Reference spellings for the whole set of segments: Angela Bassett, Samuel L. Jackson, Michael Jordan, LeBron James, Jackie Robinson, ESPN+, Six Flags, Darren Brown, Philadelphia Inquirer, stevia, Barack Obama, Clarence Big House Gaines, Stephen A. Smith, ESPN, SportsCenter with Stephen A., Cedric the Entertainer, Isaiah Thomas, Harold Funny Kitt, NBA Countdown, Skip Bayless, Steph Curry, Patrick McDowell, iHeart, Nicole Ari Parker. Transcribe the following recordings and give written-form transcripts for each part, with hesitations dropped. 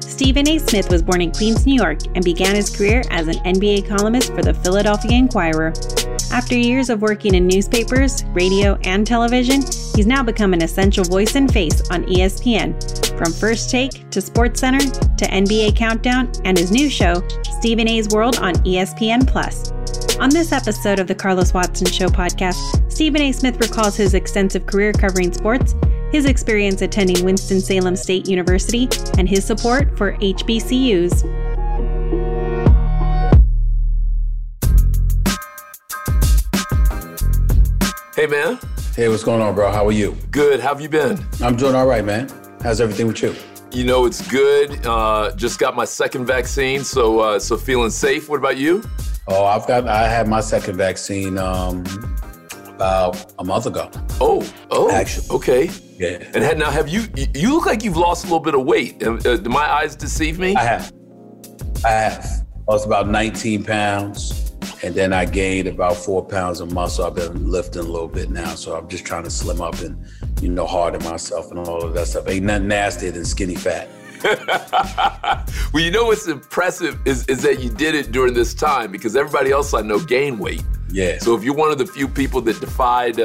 Stephen A. Smith was born in Queens, New York, and began his career as an NBA columnist for the Philadelphia Inquirer. After years of working in newspapers, radio, and television, he's now become an essential voice and face on ESPN. From First Take to SportsCenter to NBA Countdown and his new show, Stephen A's World on ESPN+. On this episode of the Carlos Watson Show podcast, Stephen A. Smith recalls his extensive career covering sports, his experience attending Winston-Salem State University, and his support for HBCUs. Hey, man. Hey, what's going on, bro? How are you? Good. How have you been? I'm doing all right, man. How's everything with you? You know, it's good. Just got my second vaccine, so feeling safe. What about you? Oh, I had my second vaccine about a month ago. Oh, actually. Okay. Yeah. And now, have you look like you've lost a little bit of weight. Do my eyes deceive me? I have. I was about 19 pounds, and then I gained about 4 pounds of muscle. I've been lifting a little bit now, so I'm just trying to slim up and, you know, harden myself and all of that stuff. Ain't nothing nastier than skinny fat. Well, you know what's impressive is that you did it during this time, because everybody else I know gained weight. Yeah. So if you're one of the few people that defied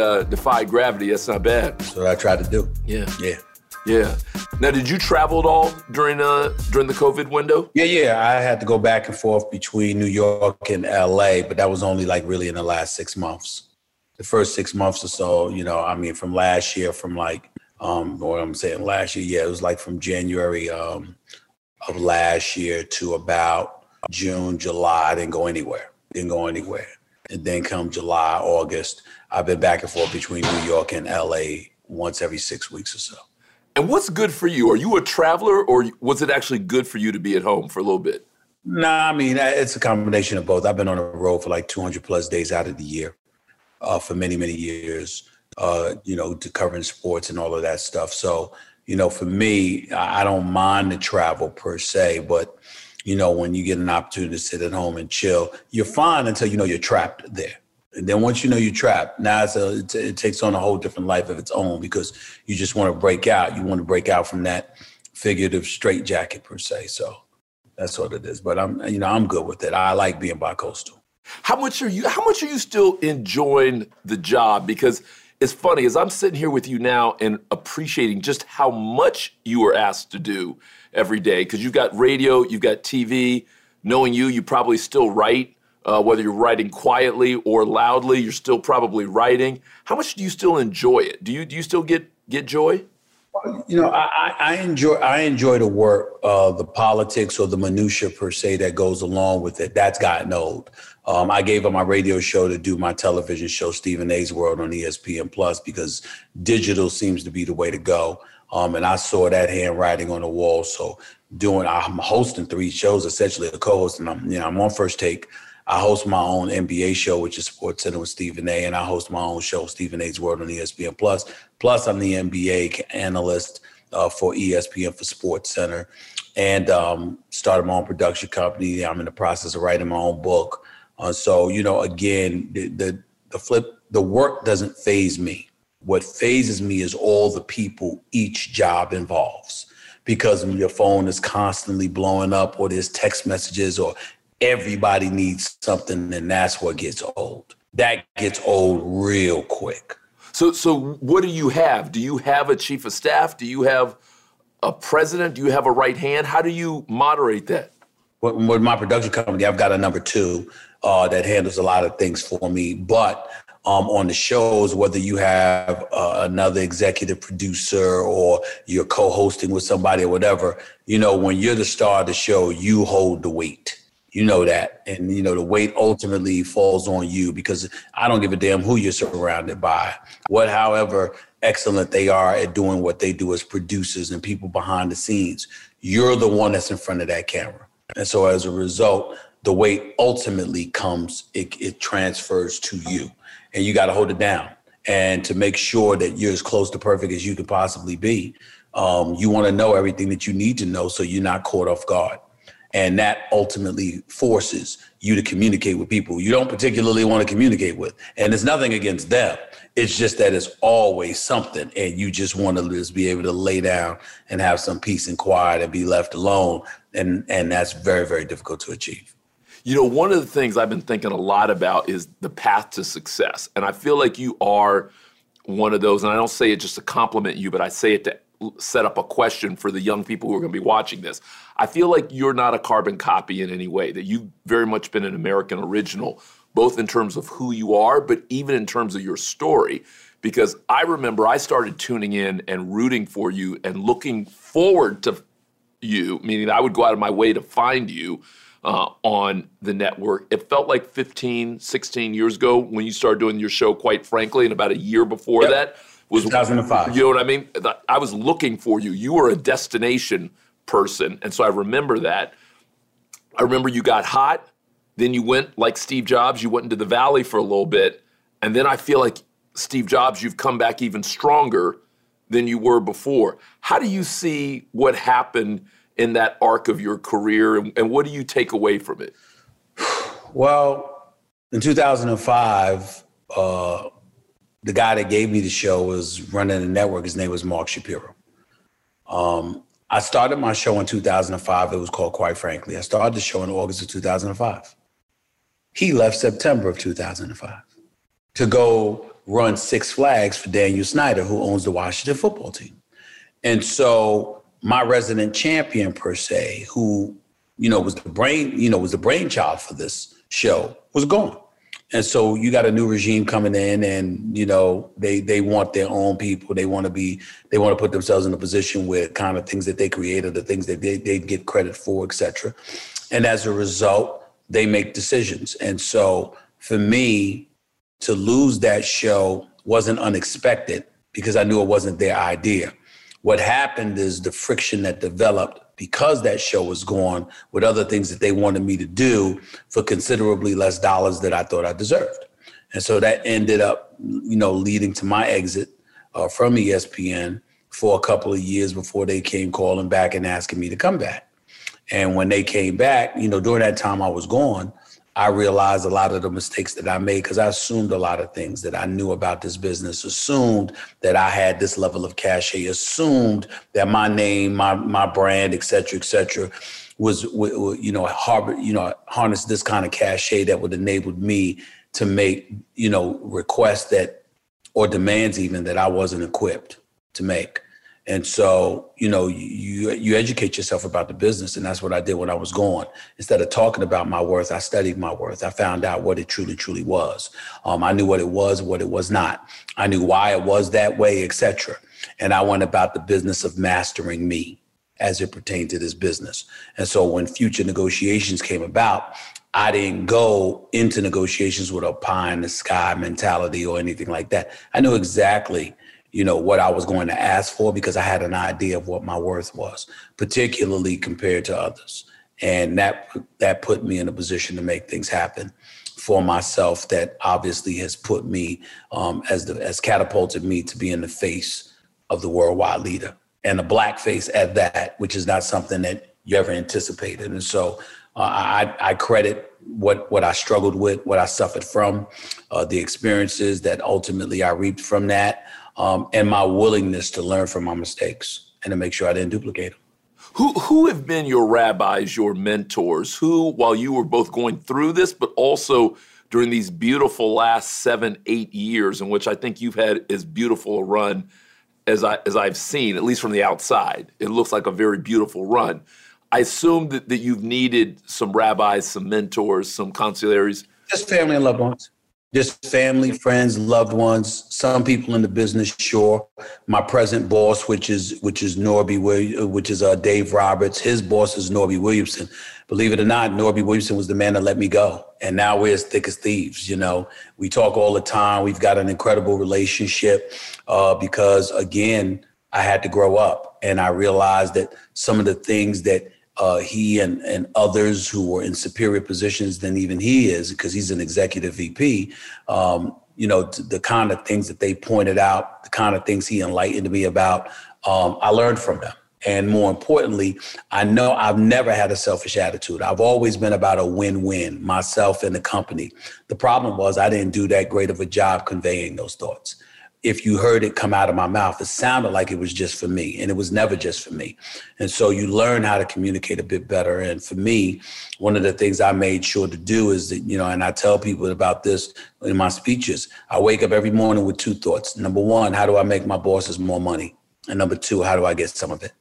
gravity, that's not bad. That's what I tried to do. Yeah. Now, did you travel at all during the COVID window? Yeah. I had to go back and forth between New York and L.A., but that was only like really in the last 6 months. The first 6 months or so, you know, I mean, from last year, it was like from January of last year to about June, July. I didn't go anywhere. And then come July, August, I've been back and forth between New York and LA once every 6 weeks or so. And what's good for you? Are you a traveler, or was it actually good for you to be at home for a little bit? Nah, I mean, it's a combination of both. I've been on the road for like 200 plus days out of the year for many, many years, you know, to covering sports and all of that stuff. So, you know, for me, I don't mind the travel per se, but you know, when you get an opportunity to sit at home and chill, you're fine until you know you're trapped there. And then once you know you're trapped, now it takes on a whole different life of its own, because you just want to break out. You want to break out from that figurative straitjacket per se. So that's what it is. But I'm good with it. I like being bicoastal. How much are you still enjoying the job? Because it's funny, as I'm sitting here with you now and appreciating just how much you were asked to do every day, because you've got radio, you've got TV. Knowing you probably still write, whether you're writing quietly or loudly, you're still probably writing. How much do you still enjoy it? Do you still get joy? You know, I enjoy the work, the politics or the minutia per se that goes along with it. That's gotten old. I gave up my radio show to do my television show, Stephen A's World on ESPN+, because digital seems to be the way to go. And I saw that handwriting on the wall. So I'm hosting three shows, essentially a co-host, and I'm on First Take. I host my own NBA show, which is SportsCenter with Stephen A., and I host my own show, Stephen A's World on ESPN+. Plus, I'm the NBA analyst for ESPN, for SportsCenter, and started my own production company. I'm in the process of writing my own book. So, you know, again, the work doesn't faze me. What phases me is all the people each job involves, because your phone is constantly blowing up, or there's text messages, or everybody needs something, and that's what gets old. That gets old real quick. So what do you have? Do you have a chief of staff? Do you have a president? Do you have a right hand? How do you moderate that? With my production company, I've got a number two that handles a lot of things for me. But on the shows, whether you have another executive producer or you're co-hosting with somebody or whatever, you know, when you're the star of the show, you hold the weight. You know that. And, you know, the weight ultimately falls on you, because I don't give a damn who you're surrounded by. However excellent they are at doing what they do as producers and people behind the scenes, you're the one that's in front of that camera. And so as a result, the weight ultimately comes, it transfers to you, and you got to hold it down. And to make sure that you're as close to perfect as you could possibly be, you want to know everything that you need to know so you're not caught off guard. And that ultimately forces you to communicate with people you don't particularly want to communicate with. And it's nothing against them. It's just that it's always something. And you just want to just be able to lay down and have some peace and quiet and be left alone. And that's very, very difficult to achieve. You know, one of the things I've been thinking a lot about is the path to success. And I feel like you are one of those. And I don't say it just to compliment you, but I say it to set up a question for the young people who are going to be watching this. I feel like you're not a carbon copy in any way, that you've very much been an American original, both in terms of who you are, but even in terms of your story. Because I remember I started tuning in and rooting for you and looking forward to you, meaning I would go out of my way to find you on the network. It felt like 15, 16 years ago when you started doing your show, Quite Frankly, and about a year before that. Was 2005. You know what I mean? I was looking for you. You were a destination person, and so I remember that. I remember you got hot. Then you went, like Steve Jobs, you went into the valley for a little bit, and then I feel like, Steve Jobs, you've come back even stronger than you were before. How do you see what happened in that arc of your career, and what do you take away from it? Well, in 2005, the guy that gave me the show was running the network. His name was Mark Shapiro. I started my show in 2005. It was called Quite Frankly. I started the show in August of 2005. He left September of 2005 to go run Six Flags for Daniel Snyder, who owns the Washington football team. And so my resident champion, per se, who, you know, was the brain, you know, was the brainchild for this show, was gone. And so you got a new regime coming in, and, you know, they want their own people. They want to put themselves in a position where kind of things that they created, the things that they get credit for, et cetera. And as a result, they make decisions. And so for me to lose that show wasn't unexpected, because I knew it wasn't their idea. What happened is the friction that developed because that show was gone, with other things that they wanted me to do for considerably less dollars that I thought I deserved. And so that ended up, you know, leading to my exit from ESPN for a couple of years before they came calling back and asking me to come back. And when they came back, you know, during that time I was gone, I realized a lot of the mistakes that I made, because I assumed a lot of things that I knew about this business, assumed that I had this level of cachet, assumed that my name, my brand, et cetera, was, you know, harnessed this kind of cachet that would enable me to make, you know, requests that, or demands even, that I wasn't equipped to make. And so, you know, you educate yourself about the business. And that's what I did when I was gone. Instead of talking about my worth, I studied my worth. I found out what it truly, truly was. I knew what it was not. I knew why it was that way, et cetera. And I went about the business of mastering me as it pertained to this business. And so when future negotiations came about, I didn't go into negotiations with a pie in the sky mentality or anything like that. I knew exactly, you know, what I was going to ask for, because I had an idea of what my worth was, particularly compared to others. And that put me in a position to make things happen for myself that obviously has put me, has catapulted me to be in the face of the worldwide leader and a blackface at that, which is not something that you ever anticipated. And so I credit what I struggled with, what I suffered from, the experiences that ultimately I reaped from that, and my willingness to learn from my mistakes and to make sure I didn't duplicate them. Who have been your rabbis, your mentors, who, while you were both going through this, but also during these beautiful last 7-8 years in which I think you've had as beautiful a run as I've seen, at least from the outside. It looks like a very beautiful run. I assume that you've needed some rabbis, some mentors, some consularies. Just family and loved ones. Just family, friends, loved ones, some people in the business, sure. My present boss, which is Norby Williams, which is Dave Roberts. His boss is Norby Williamson. Believe it or not, Norby Williamson was the man that let me go. And now we're as thick as thieves, you know. We talk all the time. We've got an incredible relationship because, again, I had to grow up. And I realized that some of the things that he and others who were in superior positions than even he is, because he's an executive VP, you know, the kind of things that they pointed out, the kind of things he enlightened me about, I learned from them. And more importantly, I know I've never had a selfish attitude. I've always been about a win-win, myself and the company. The problem was I didn't do that great of a job conveying those thoughts. If you heard it come out of my mouth, it sounded like it was just for me, and it was never just for me. And so you learn how to communicate a bit better. And for me, one of the things I made sure to do is that, you know, and I tell people about this in my speeches, I wake up every morning with two thoughts. Number one, how do I make my bosses more money? And number two, how do I get some of it?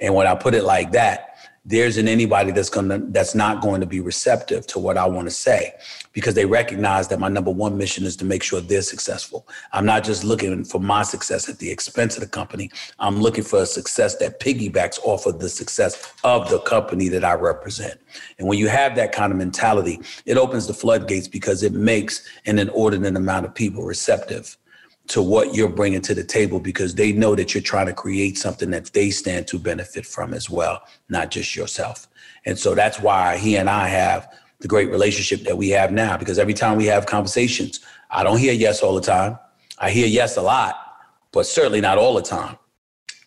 And when I put it like that, there isn't anybody that's not going to be receptive to what I want to say, because they recognize that my number one mission is to make sure they're successful. I'm not just looking for my success at the expense of the company. I'm looking for a success that piggybacks off of the success of the company that I represent. And when you have that kind of mentality, it opens the floodgates, because it makes an inordinate amount of people receptive to what you're bringing to the table, because they know that you're trying to create something that they stand to benefit from as well, not just yourself. And so that's why he and I have the great relationship that we have now, because every time we have conversations, I don't hear yes all the time. I hear yes a lot, but certainly not all the time.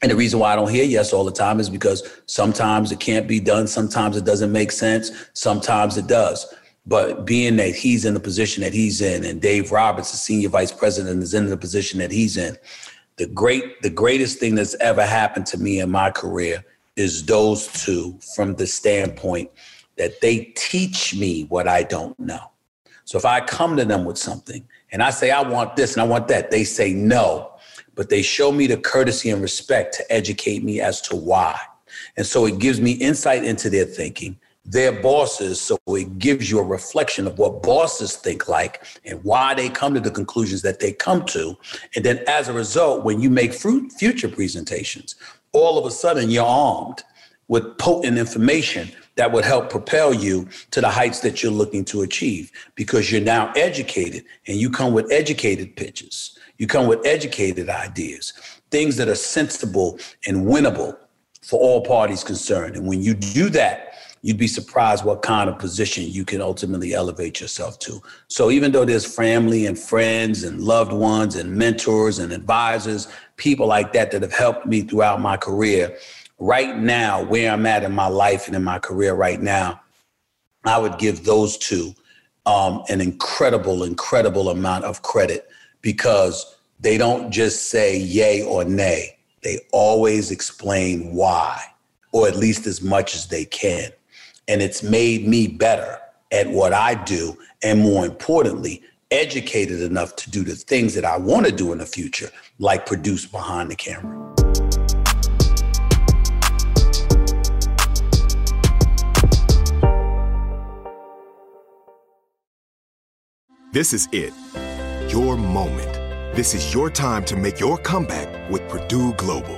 And the reason why I don't hear yes all the time is because sometimes it can't be done. Sometimes it doesn't make sense. Sometimes it does. But being that he's in the position that he's in, and Dave Roberts, the senior vice president, is in the position that he's in, the greatest thing that's ever happened to me in my career is those two, from the standpoint that they teach me what I don't know. So if I come to them with something and I say, I want this and I want that, they say no, but they show me the courtesy and respect to educate me as to why. And so it gives me insight into their thinking. Their bosses, so it gives you a reflection of what bosses think like and why they come to the conclusions that they come to. And then as a result, when you make future presentations, all of a sudden you're armed with potent information that would help propel you to the heights that you're looking to achieve, because you're now educated and you come with educated pitches. You come with educated ideas, things that are sensible and winnable for all parties concerned. And when you do that, you'd be surprised what kind of position you can ultimately elevate yourself to. So even though there's family and friends and loved ones and mentors and advisors, people like that that have helped me throughout my career, right now, where I'm at in my life and in my career right now, I would give those two an incredible, incredible amount of credit, because they don't just say yay or nay. They always explain why, or at least as much as they can. And it's made me better at what I do, and more importantly, educated enough to do the things that I want to do in the future, like produce behind the camera. This is it, your moment. This is your time to make your comeback with Purdue Global.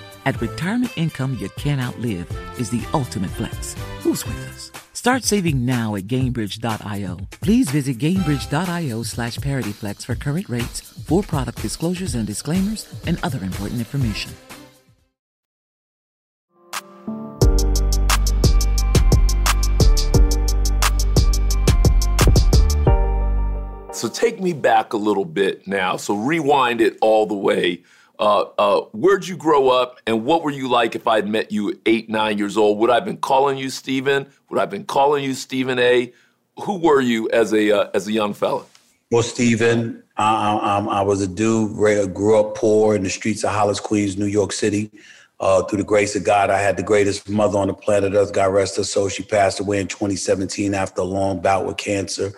At retirement income you can't outlive is the ultimate flex. Who's with us? Start saving now at Gainbridge.io. Please visit Gainbridge.io/ParityFlex for current rates, for product disclosures and disclaimers, and other important information. So take me back a little bit now. So rewind it all the way. Where'd you grow up, and what were you like if I had met you at 8, 9 years old? Would I have been calling you Stephen? Would I have been calling you Stephen A? Who were you as a young fella? Well, Stephen, I was a dude. Grew up poor in the streets of Hollis, Queens, New York City. Through the grace of God, I had the greatest mother on the planet Earth. God rest her soul. She passed away in 2017 after a long bout with cancer.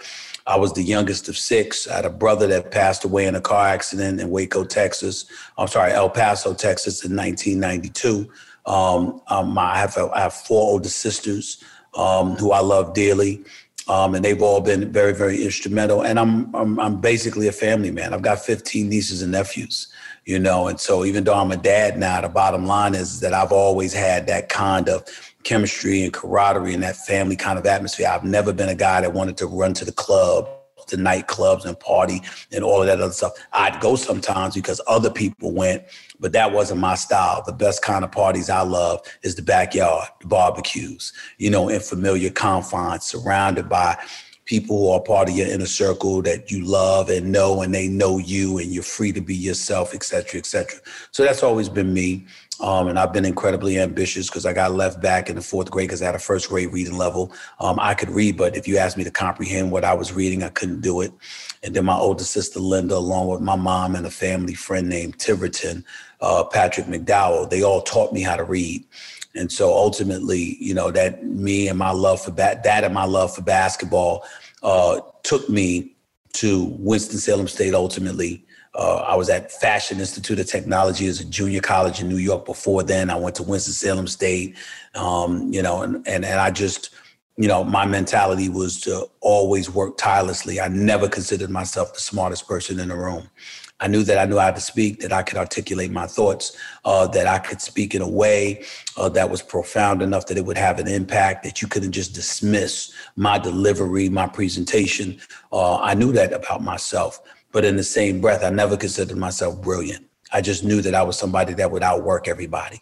I was the youngest of 6. I had a brother that passed away in a car accident in El Paso, Texas in 1992. I have 4 older sisters who I love dearly, and they've all been very, very instrumental. And I'm basically a family man. I've got 15 nieces and nephews, you know. And so even though I'm a dad now, the bottom line is that I've always had that kind of chemistry and camaraderie and that family kind of atmosphere. I've never been a guy that wanted to run to the club, to nightclubs and party and all of that other stuff. I'd go sometimes because other people went, but that wasn't my style. The best kind of parties I love is the backyard, the barbecues, you know, in familiar confines, surrounded by people who are part of your inner circle that you love and know, and they know you, and you're free to be yourself, et cetera, et cetera. So that's always been me. And I've been incredibly ambitious because I got left back in the 4th grade because I had a 1st grade reading level. I could read, but if you asked me to comprehend what I was reading, I couldn't do it. And then my older sister, Linda, along with my mom and a family friend named Tiverton, Patrick McDowell, they all taught me how to read. And so ultimately, you know, that my love for basketball took me to Winston-Salem State ultimately. I was at Fashion Institute of Technology as a junior college in New York. Before then, I went to Winston-Salem State, you know, and I just, you know, my mentality was to always work tirelessly. I never considered myself the smartest person in the room. I knew that I knew how to speak, that I could articulate my thoughts, that I could speak in a way that was profound enough that it would have an impact, that you couldn't just dismiss my delivery, my presentation. I knew that about myself. But in the same breath, I never considered myself brilliant. I just knew that I was somebody that would outwork everybody.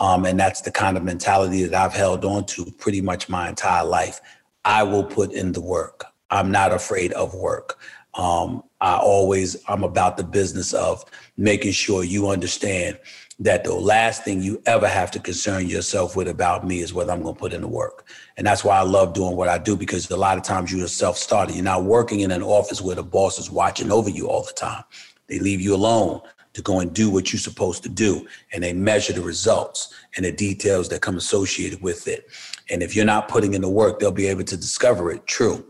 And that's the kind of mentality that I've held on to pretty much my entire life. I will put in the work. I'm not afraid of work. I'm about the business of making sure you understand that the last thing you ever have to concern yourself with about me is whether I'm going to put in the work. And that's why I love doing what I do, because a lot of times you're a self-starter. You're not working in an office where the boss is watching over you all the time. They leave you alone to go and do what you're supposed to do. And they measure the results and the details that come associated with it. And if you're not putting in the work, they'll be able to discover it. True.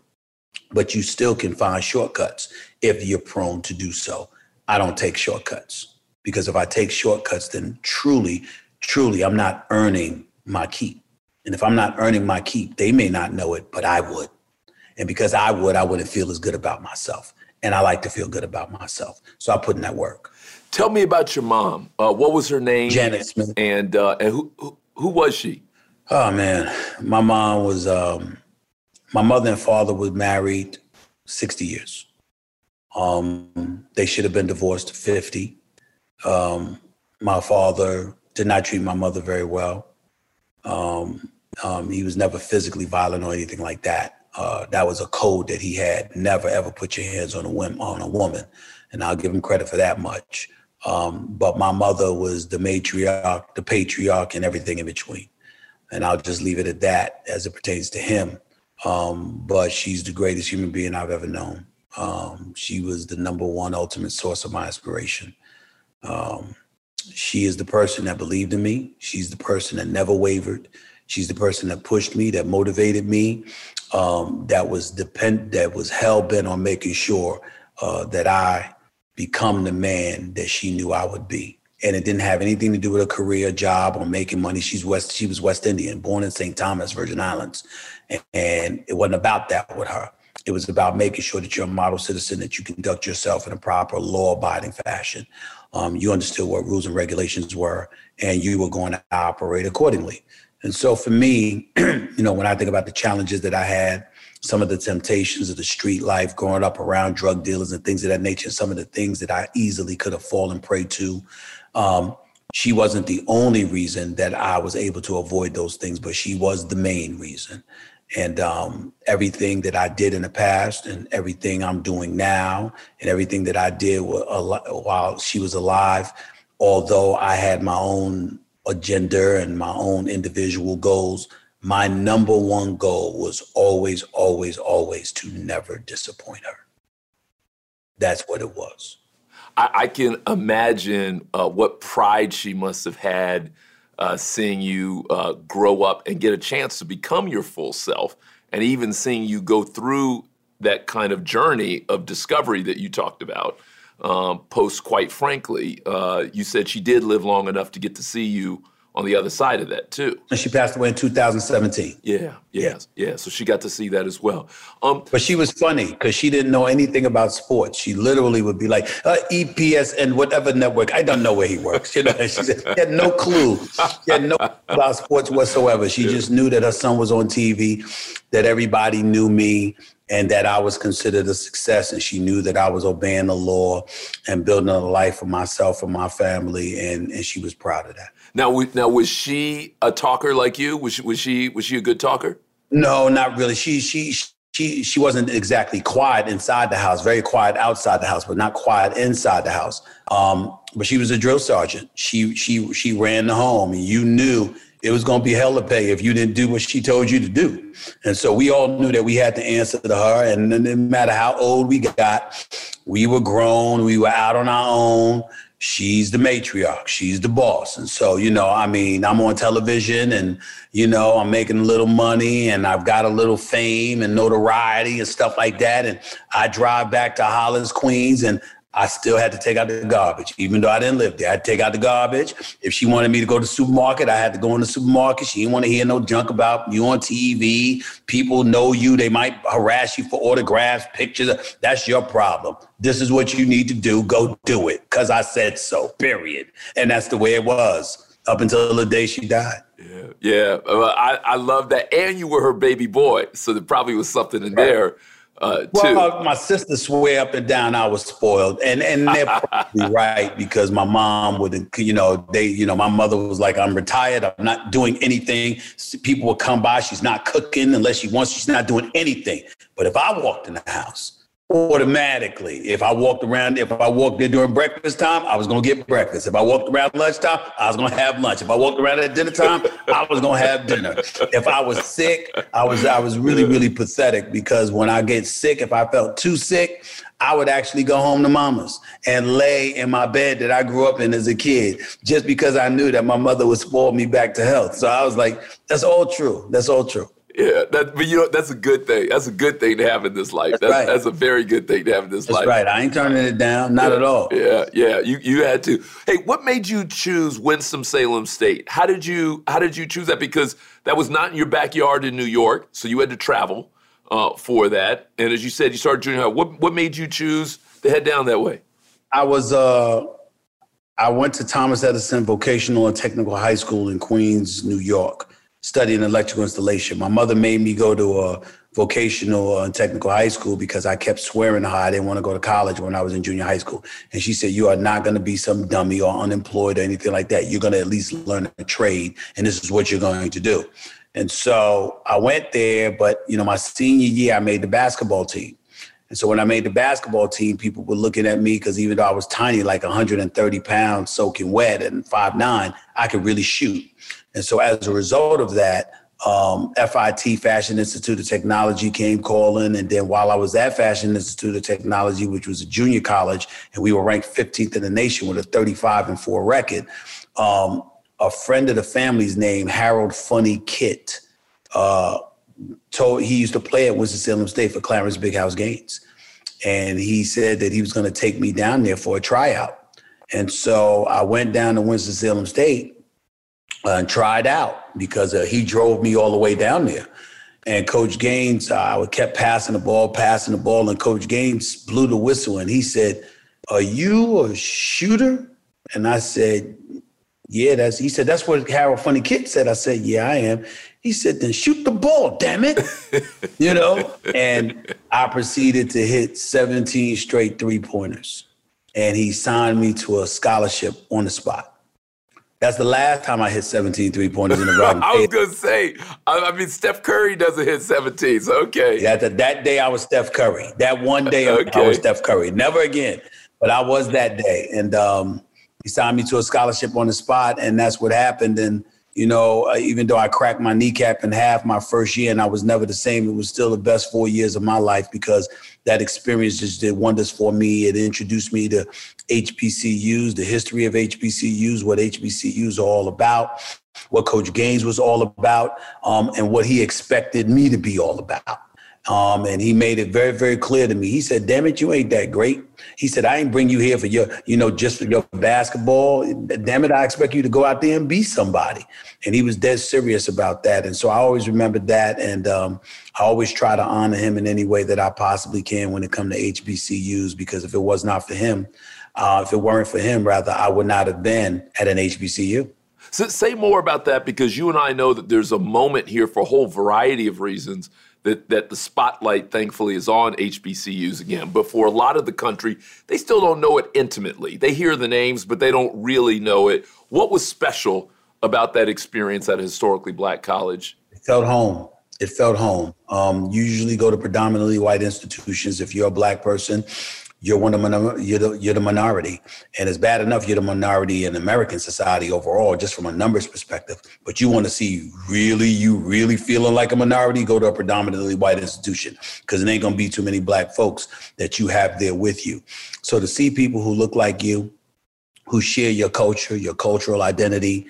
but you still can find shortcuts if you're prone to do so. I don't take shortcuts, because if I take shortcuts, then truly, I'm not earning my keep. And if I'm not earning my keep, they may not know it, but I would. And because I would, I wouldn't feel as good about myself. And I like to feel good about myself. So I put in that work. Tell me about your mom. What was her name? Janet Smith. And who was she? Oh, man. My mom was, my mother and father were married 60 years. They should have been divorced 50. My father did not treat my mother very well. He was never physically violent or anything like that. That was a code that he had. Never, ever put your hands on a woman. And I'll give him credit for that much. But my mother was the matriarch, the patriarch, and everything in between. And I'll just leave it at that as it pertains to him. But she's the greatest human being I've ever known. She was the number one ultimate source of my inspiration. She is the person that believed in me. She's the person that never wavered. She's the person that pushed me, that motivated me, that was hell-bent on making sure that I become the man that she knew I would be. And it didn't have anything to do with a career, job, or making money. She was West Indian, born in St. Thomas, Virgin Islands. And it wasn't about that with her. It was about making sure that you're a model citizen, that you conduct yourself in a proper law-abiding fashion. You understood what rules and regulations were, and you were going to operate accordingly. And so for me, when I think about the challenges that I had, some of the temptations of the street life, growing up around drug dealers and things of that nature, some of the things that I easily could have fallen prey to, she wasn't the only reason that I was able to avoid those things, but she was the main reason. And everything that I did in the past and everything I'm doing now and everything that I did while she was alive, although I had my own agenda and my own individual goals, my number one goal was always, always, always to never disappoint her. That's what it was. I can imagine what pride she must have had seeing you grow up and get a chance to become your full self, and even seeing you go through that kind of journey of discovery that you talked about post Quite Frankly. You said she did live long enough to get to see you on the other side of that, too. And she passed away in 2017. Yeah. So she got to see that as well. But she was funny because she didn't know anything about sports. She literally would be like, ESPN, whatever network. I don't know where he works. She said, she had no clue. She had no clue about sports whatsoever. She just knew that her son was on TV, that everybody knew me, and that I was considered a success. And she knew that I was obeying the law and building a life for myself and my family. And she was proud of that. Now, was she a talker like you? Was she a good talker? No, not really. She wasn't exactly quiet inside the house, very quiet outside the house, but not quiet inside the house. But she was a drill sergeant. She ran the home, and you knew it was going to be hell to pay if you didn't do what she told you to do. And so we all knew that we had to answer to her. And no matter how old we got, we were grown. We were out on our own. She's the matriarch. She's the boss. And so, I'm on television and, I'm making a little money and I've got a little fame and notoriety and stuff like that. And I drive back to Hollins, Queens, and I still had to take out the garbage. Even though I didn't live there, I'd take out the garbage. If she wanted me to go to the supermarket, I had to go in the supermarket. She didn't want to hear no junk about you on TV. People know you. They might harass you for autographs, pictures. That's your problem. This is what you need to do. Go do it. Because I said so, period. And that's the way it was up until the day she died. Yeah. I love that. And you were her baby boy. So there probably was something in there. My sisters swear up and down I was spoiled, and they're probably right, because my mom would, my mother was like, I'm retired, I'm not doing anything. People would come by, she's not cooking unless she wants, she's not doing anything. But if I walked in the house, automatically, if I walked there during breakfast time, I was going to get breakfast. If I walked around lunchtime, I was going to have lunch. If I walked around at dinner time, I was going to have dinner. If I was sick, I was really, really pathetic, because when I get sick, if I felt too sick, I would actually go home to mama's and lay in my bed that I grew up in as a kid, just because I knew that my mother would spoil me back to health. So I was like, that's all true. Yeah, but you know, that's a good thing. That's a good thing to have in this life. That's right. That's a very good thing to have in this life. That's right. I ain't turning it down, not at all. Yeah. You had to. Hey, what made you choose Winston-Salem State? How did you choose that? Because that was not in your backyard in New York, so you had to travel for that. And as you said, you started junior high. What made you choose to head down that way? I went to Thomas Edison Vocational and Technical High School in Queens, New York, studying electrical installation. My mother made me go to a vocational and technical high school because I kept swearing how I didn't want to go to college when I was in junior high school. And she said, you are not going to be some dummy or unemployed or anything like that. You're going to at least learn a trade, and this is what you're going to do. And so I went there, but, you know, my senior year, I made the basketball team. And so when I made the basketball team, people were looking at me because even though I was tiny, like 130 pounds, soaking wet and 5'9", I could really shoot. And so as a result of that, FIT, Fashion Institute of Technology, came calling. And then while I was at Fashion Institute of Technology, which was a junior college, and we were ranked 15th in the nation with a 35-4 record, a friend of the family's name, Harold Funny Kitt, he used to play at Winston-Salem State for Clarence Big House Gaines. And he said that he was going to take me down there for a tryout. And so I went down to Winston-Salem State and tried out because he drove me all the way down there. And Coach Gaines, I kept passing the ball. And Coach Gaines blew the whistle and he said, are you a shooter? And I said, yeah, he said, that's what Harold Funny Kitt said. I said, yeah, I am. He said, then shoot the ball, damn it. You know, and I proceeded to hit 17 straight 3-pointers. And he signed me to a scholarship on the spot. That's the last time I hit 17 3-pointers in a row. I was going to say, I mean, Steph Curry doesn't hit 17, so okay. Yeah, that day I was Steph Curry. That one day I was Steph Curry. Never again, but I was that day. And he signed me to a scholarship on the spot, and that's what happened. And, you know, even though I cracked my kneecap in half my first year and I was never the same, it was still the best 4 years of my life because that experience just did wonders for me. It introduced me to HBCUs, the history of HBCUs, what HBCUs are all about, what Coach Gaines was all about, and what he expected me to be all about. And he made it very, very clear to me. He said, damn it, you ain't that great. He said, I ain't bring you here for just for your basketball. Damn it, I expect you to go out there and be somebody. And he was dead serious about that. And so I always remembered that. And I always try to honor him in any way that I possibly can when it comes to HBCUs, because if it was not for him, if it weren't for him, rather, I would not have been at an HBCU. So say more about that, because you and I know that there's a moment here for a whole variety of reasons that the spotlight, thankfully, is on HBCUs again. But for a lot of the country, they still don't know it intimately. They hear the names, but they don't really know it. What was special about that experience at a historically black college? It felt home. It felt home. You usually go to predominantly white institutions. If you're a black person, you're the minority. And it's bad enough you're the minority in American society overall, just from a numbers perspective. But you want to see you really feeling like a minority, go to a predominantly white institution, because it ain't going to be too many black folks that you have there with you. So to see people who look like you, who share your culture, your cultural identity,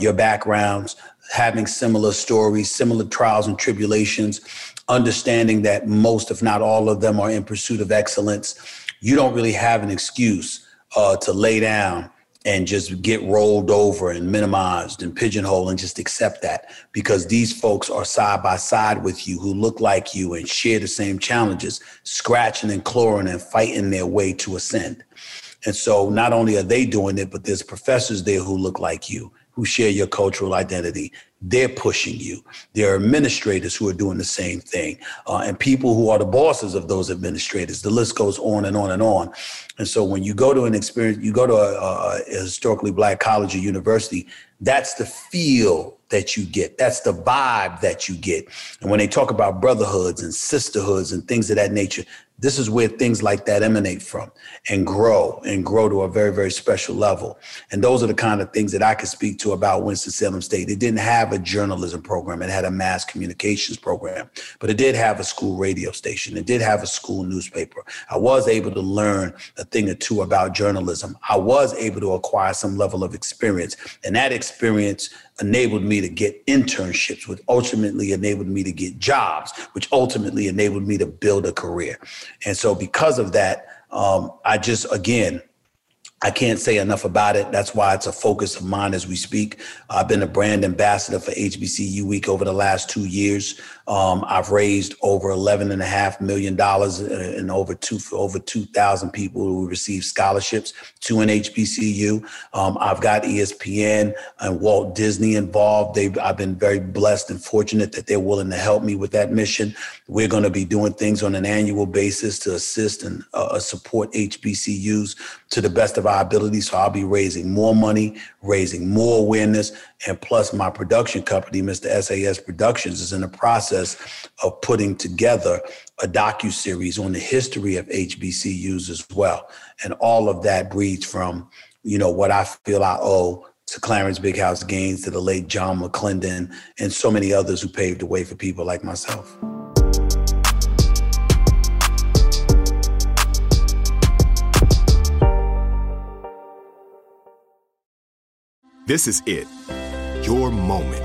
your backgrounds, having similar stories, similar trials and tribulations, understanding that most, if not all of them, are in pursuit of excellence. You don't really have an excuse to lay down and just get rolled over and minimized and pigeonholed and just accept that, because these folks are side by side with you who look like you and share the same challenges, scratching and clawing and fighting their way to ascend. And so not only are they doing it, but there's professors there who look like you, who share your cultural identity. They're pushing you. There are administrators who are doing the same thing, and people who are the bosses of those administrators. The list goes on and on and on. And so when you go to an experience, you go to a historically black college or university, that's the feel that you get. That's the vibe that you get. And when they talk about brotherhoods and sisterhoods and things of that nature, this is where things like that emanate from and grow to a very, very special level. And those are the kind of things that I could speak to about Winston-Salem State. It didn't have a journalism program. It had a mass communications program, but it did have a school radio station. It did have a school newspaper. I was able to learn a thing or two about journalism. I was able to acquire some level of experience. And that experience experience enabled me to get internships, which ultimately enabled me to get jobs, which ultimately enabled me to build a career. And so because of that, I just, again, I can't say enough about it. That's why it's a focus of mine as we speak. I've been a brand ambassador for HBCU Week over the last 2 years. I've raised over $11.5 million and over 2,000 people who received scholarships to an HBCU. I've got ESPN and Walt Disney involved. I've been very blessed and fortunate that they're willing to help me with that mission. We're going to be doing things on an annual basis to assist and support HBCUs to the best of our ability. So I'll be raising more money, raising more awareness. And plus my production company, Mr. SAS Productions, is in the process of putting together a docuseries on the history of HBCUs as well. And all of that breeds from, you know, what I feel I owe to Clarence Big House Gaines, to the late John McClendon, and so many others who paved the way for people like myself. This is it, your moment.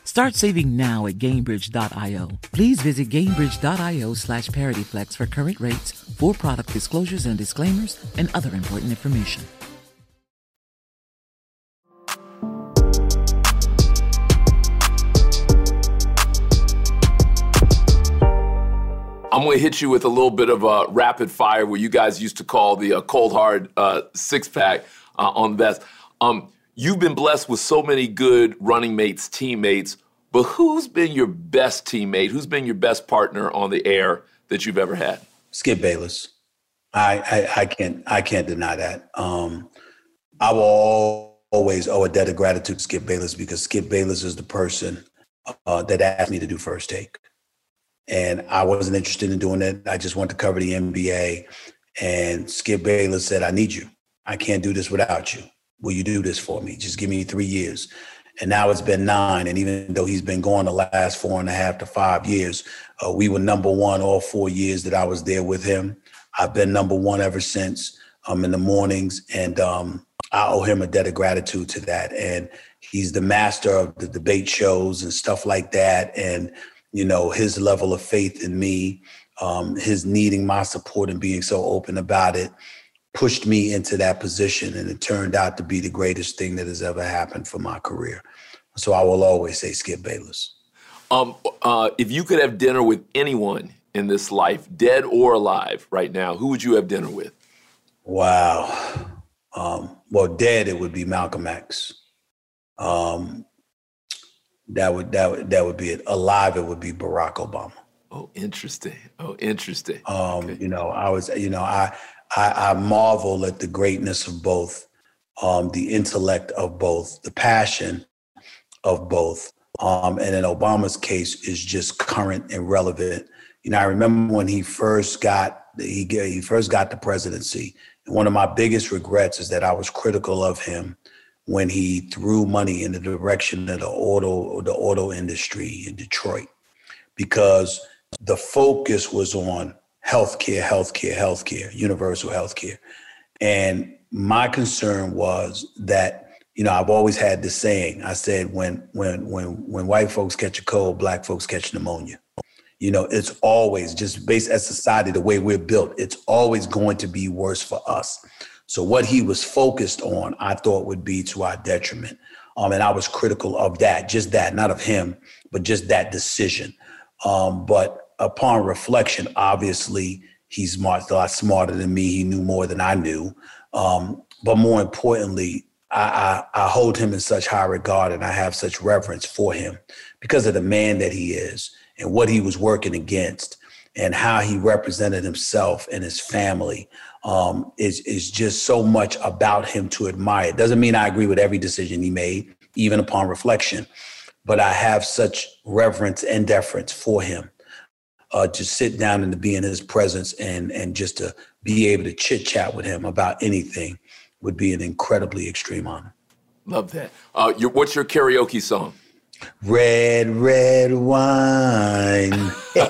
Start saving now at Gainbridge.io. Please visit Gainbridge.io/ParityFlex for current rates, for product disclosures and disclaimers, and other important information. I'm going to hit you with a little bit of a rapid fire, what you guys used to call the cold hard six-pack on the best. You've been blessed with so many good running mates, teammates, but who's been your best teammate? Who's been your best partner on the air that you've ever had? Skip Bayless. I can't deny that. I will always owe a debt of gratitude to Skip Bayless because Skip Bayless is the person that asked me to do First Take. And I wasn't interested in doing it. I just wanted to cover the NBA. And Skip Bayless said, I need you. I can't do this without you. Will you do this for me? Just give me 3 years. And now it's been 9. And even though he's been gone the last 4.5 to 5 years, we were number one all 4 years that I was there with him. I've been number one ever since in the mornings. And I owe him a debt of gratitude to that. And he's the master of the debate shows and stuff like that. And, you know, his level of faith in me, his needing my support and being so open about it, pushed me into that position. And it turned out to be the greatest thing that has ever happened for my career. So I will always say Skip Bayless. If you could have dinner with anyone in this life, dead or alive right now, who would you have dinner with? Wow. Well, dead, it would be Malcolm X. That would be it. Alive, it would be Barack Obama. Oh, interesting. Okay. I marvel at the greatness of both, the intellect of both, the passion of both. And in Obama's case is just current and relevant. You know, I remember when he first got the presidency. And one of my biggest regrets is that I was critical of him when he threw money in the direction of the auto industry in Detroit, because the focus was on healthcare, universal healthcare. And my concern was that, you know, I've always had this saying. I said, when white folks catch a cold, black folks catch pneumonia. You know, it's always just based as society, the way we're built, it's always going to be worse for us. So what he was focused on, I thought would be to our detriment. And I was critical of that, just that, not of him, but just that decision. But upon reflection, obviously, he's a lot smarter than me. He knew more than I knew. But more importantly, I hold him in such high regard and I have such reverence for him because of the man that he is. And what he was working against and how he represented himself and his family is just so much about him to admire. It doesn't mean I agree with every decision he made, even upon reflection, but I have such reverence and deference for him to sit down and to be in his presence and just to be able to chit chat with him about anything would be an incredibly extreme honor. Love that. What's your karaoke song? Red, red wine. That's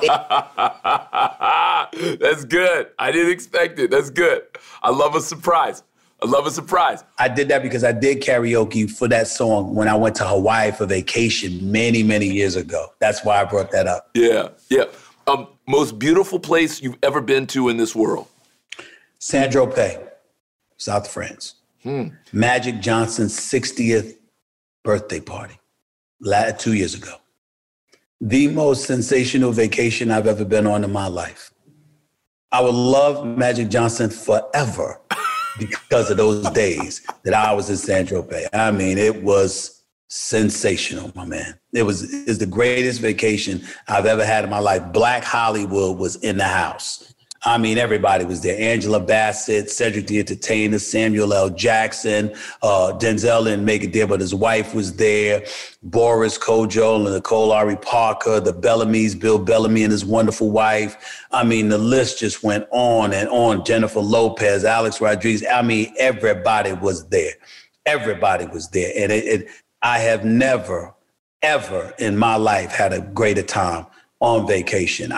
good. I didn't expect it. That's good. I love a surprise. I did that because I did karaoke for that song when I went to Hawaii for vacation many, many years ago. That's why I brought that up. Yeah. Most beautiful place you've ever been to in this world? Saint-Tropez, South France. Magic Johnson's 60th birthday party. 2 years ago. The most sensational vacation I've ever been on in my life. I would love Magic Johnson forever because of those days that I was in Saint-Tropez. I mean, it was sensational, my man. It's the greatest vacation I've ever had in my life. Black Hollywood was in the house. I mean, everybody was there. Angela Bassett, Cedric the Entertainer, Samuel L. Jackson, Denzel didn't make it there, but his wife was there. Boris Kodjoel and Nicole Ari Parker, the Bellamy's, Bill Bellamy and his wonderful wife. I mean, the list just went on and on. Jennifer Lopez, Alex Rodriguez. I mean, everybody was there. And I have never, ever in my life had a greater time on vacation.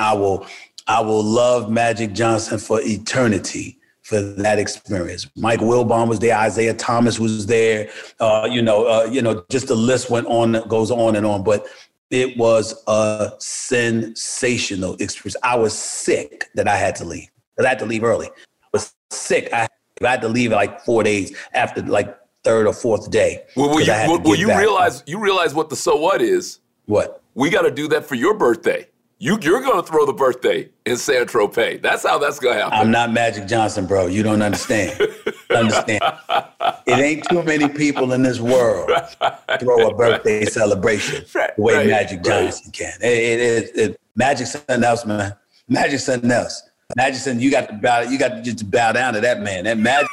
I will love Magic Johnson for eternity for that experience. Mike Wilbon was there. Isaiah Thomas was there. Just the list goes on and on. But it was a sensational experience. I was sick that I had to leave. I had to leave early. I was sick. I had to leave like 4 days after like third or fourth day. Well, you realize what the so what is? What? We got to do that for your birthday. You're going to throw the birthday in Saint-Tropez. That's how that's going to happen. I'm not Magic Johnson, bro. You don't understand. It ain't too many people in this world throw a birthday celebration the way Magic Johnson can. Magic's something else, man. Magic's something else. Magicson, you got to just bow down to that man. That Magic,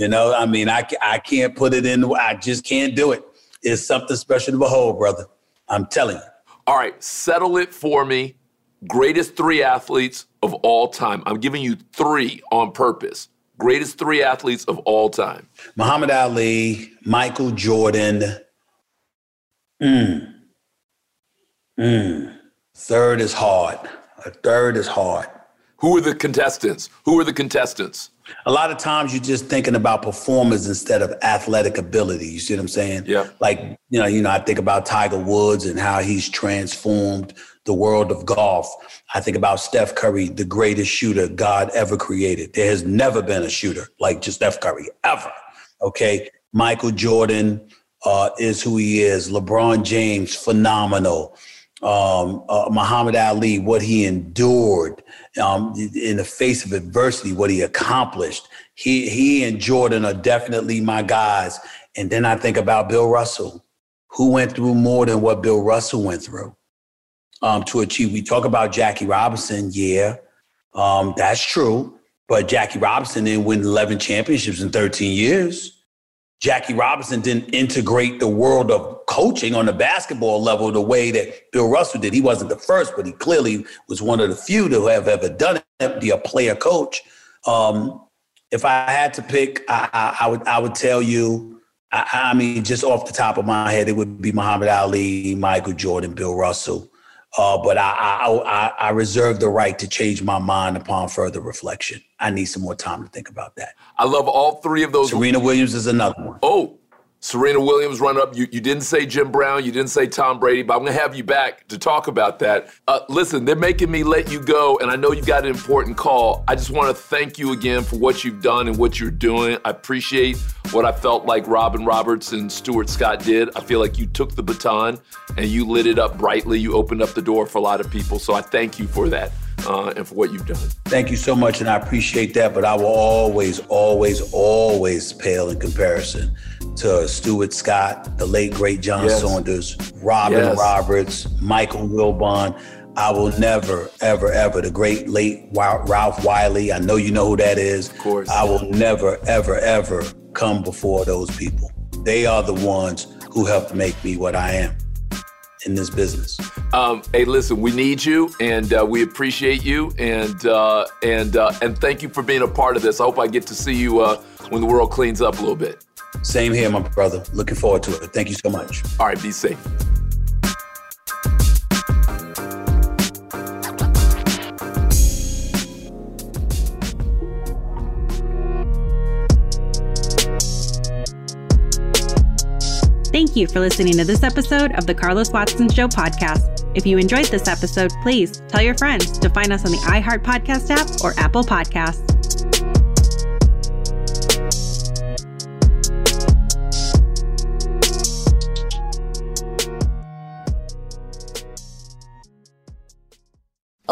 You know, I mean, I can't put it in. I just can't do it. It's something special to behold, brother. I'm telling you. All right, settle it for me. Greatest three athletes of all time. I'm giving you three on purpose. Greatest three athletes of all time. Muhammad Ali, Michael Jordan. Third is hard. Who were the contestants? A lot of times you're just thinking about performers instead of athletic ability. You see what I'm saying? Yeah. Like, you know, I think about Tiger Woods and how he's transformed the world of golf. I think about Steph Curry, the greatest shooter God ever created. There has never been a shooter like just Steph Curry, ever. Okay. Michael Jordan is who he is. LeBron James, phenomenal. Muhammad Ali, what he endured in the face of adversity, what he accomplished. He and Jordan are definitely my guys. And then I think about Bill Russell, who went through more than what Bill Russell went through to achieve. We talk about Jackie Robinson. Yeah, that's true. But Jackie Robinson didn't win 11 championships in 13 years. Jackie Robinson didn't integrate the world of coaching on the basketball level the way that Bill Russell did. He wasn't the first, but he clearly was one of the few to have ever done it, be a player coach. If I had to pick, I would tell you, I mean, just off the top of my head, it would be Muhammad Ali, Michael Jordan, Bill Russell. But I reserve the right to change my mind upon further reflection. I need some more time to think about that. I love all three of those. Serena Williams is another one. Oh, Serena Williams run up. You didn't say Jim Brown. You didn't say Tom Brady, but I'm going to have you back to talk about that. Listen, they're making me let you go, and I know you've got an important call. I just want to thank you again for what you've done and what you're doing. I appreciate what I felt like Robin Roberts and Stuart Scott did. I feel like you took the baton and you lit it up brightly. You opened up the door for a lot of people, so I thank you for that and for what you've done. Thank you so much, and I appreciate that, but I will always, always, always pale in comparison to Stuart Scott, the late, great John Saunders, Robin Roberts, Michael Wilbon. I will never, ever, ever, the great, late Ralph Wiley. I know you know who that is. Of course. I will never, ever, ever come before those people. They are the ones who helped make me what I am in this business. Hey, listen, we need you, and we appreciate you, and thank you for being a part of this. I hope I get to see you when the world cleans up a little bit. Same here, my brother. Looking forward to it. Thank you so much. All right, be safe. Thank you for listening to this episode of the Carlos Watson Show podcast. If you enjoyed this episode, please tell your friends to find us on the iHeart Podcast app or Apple Podcasts.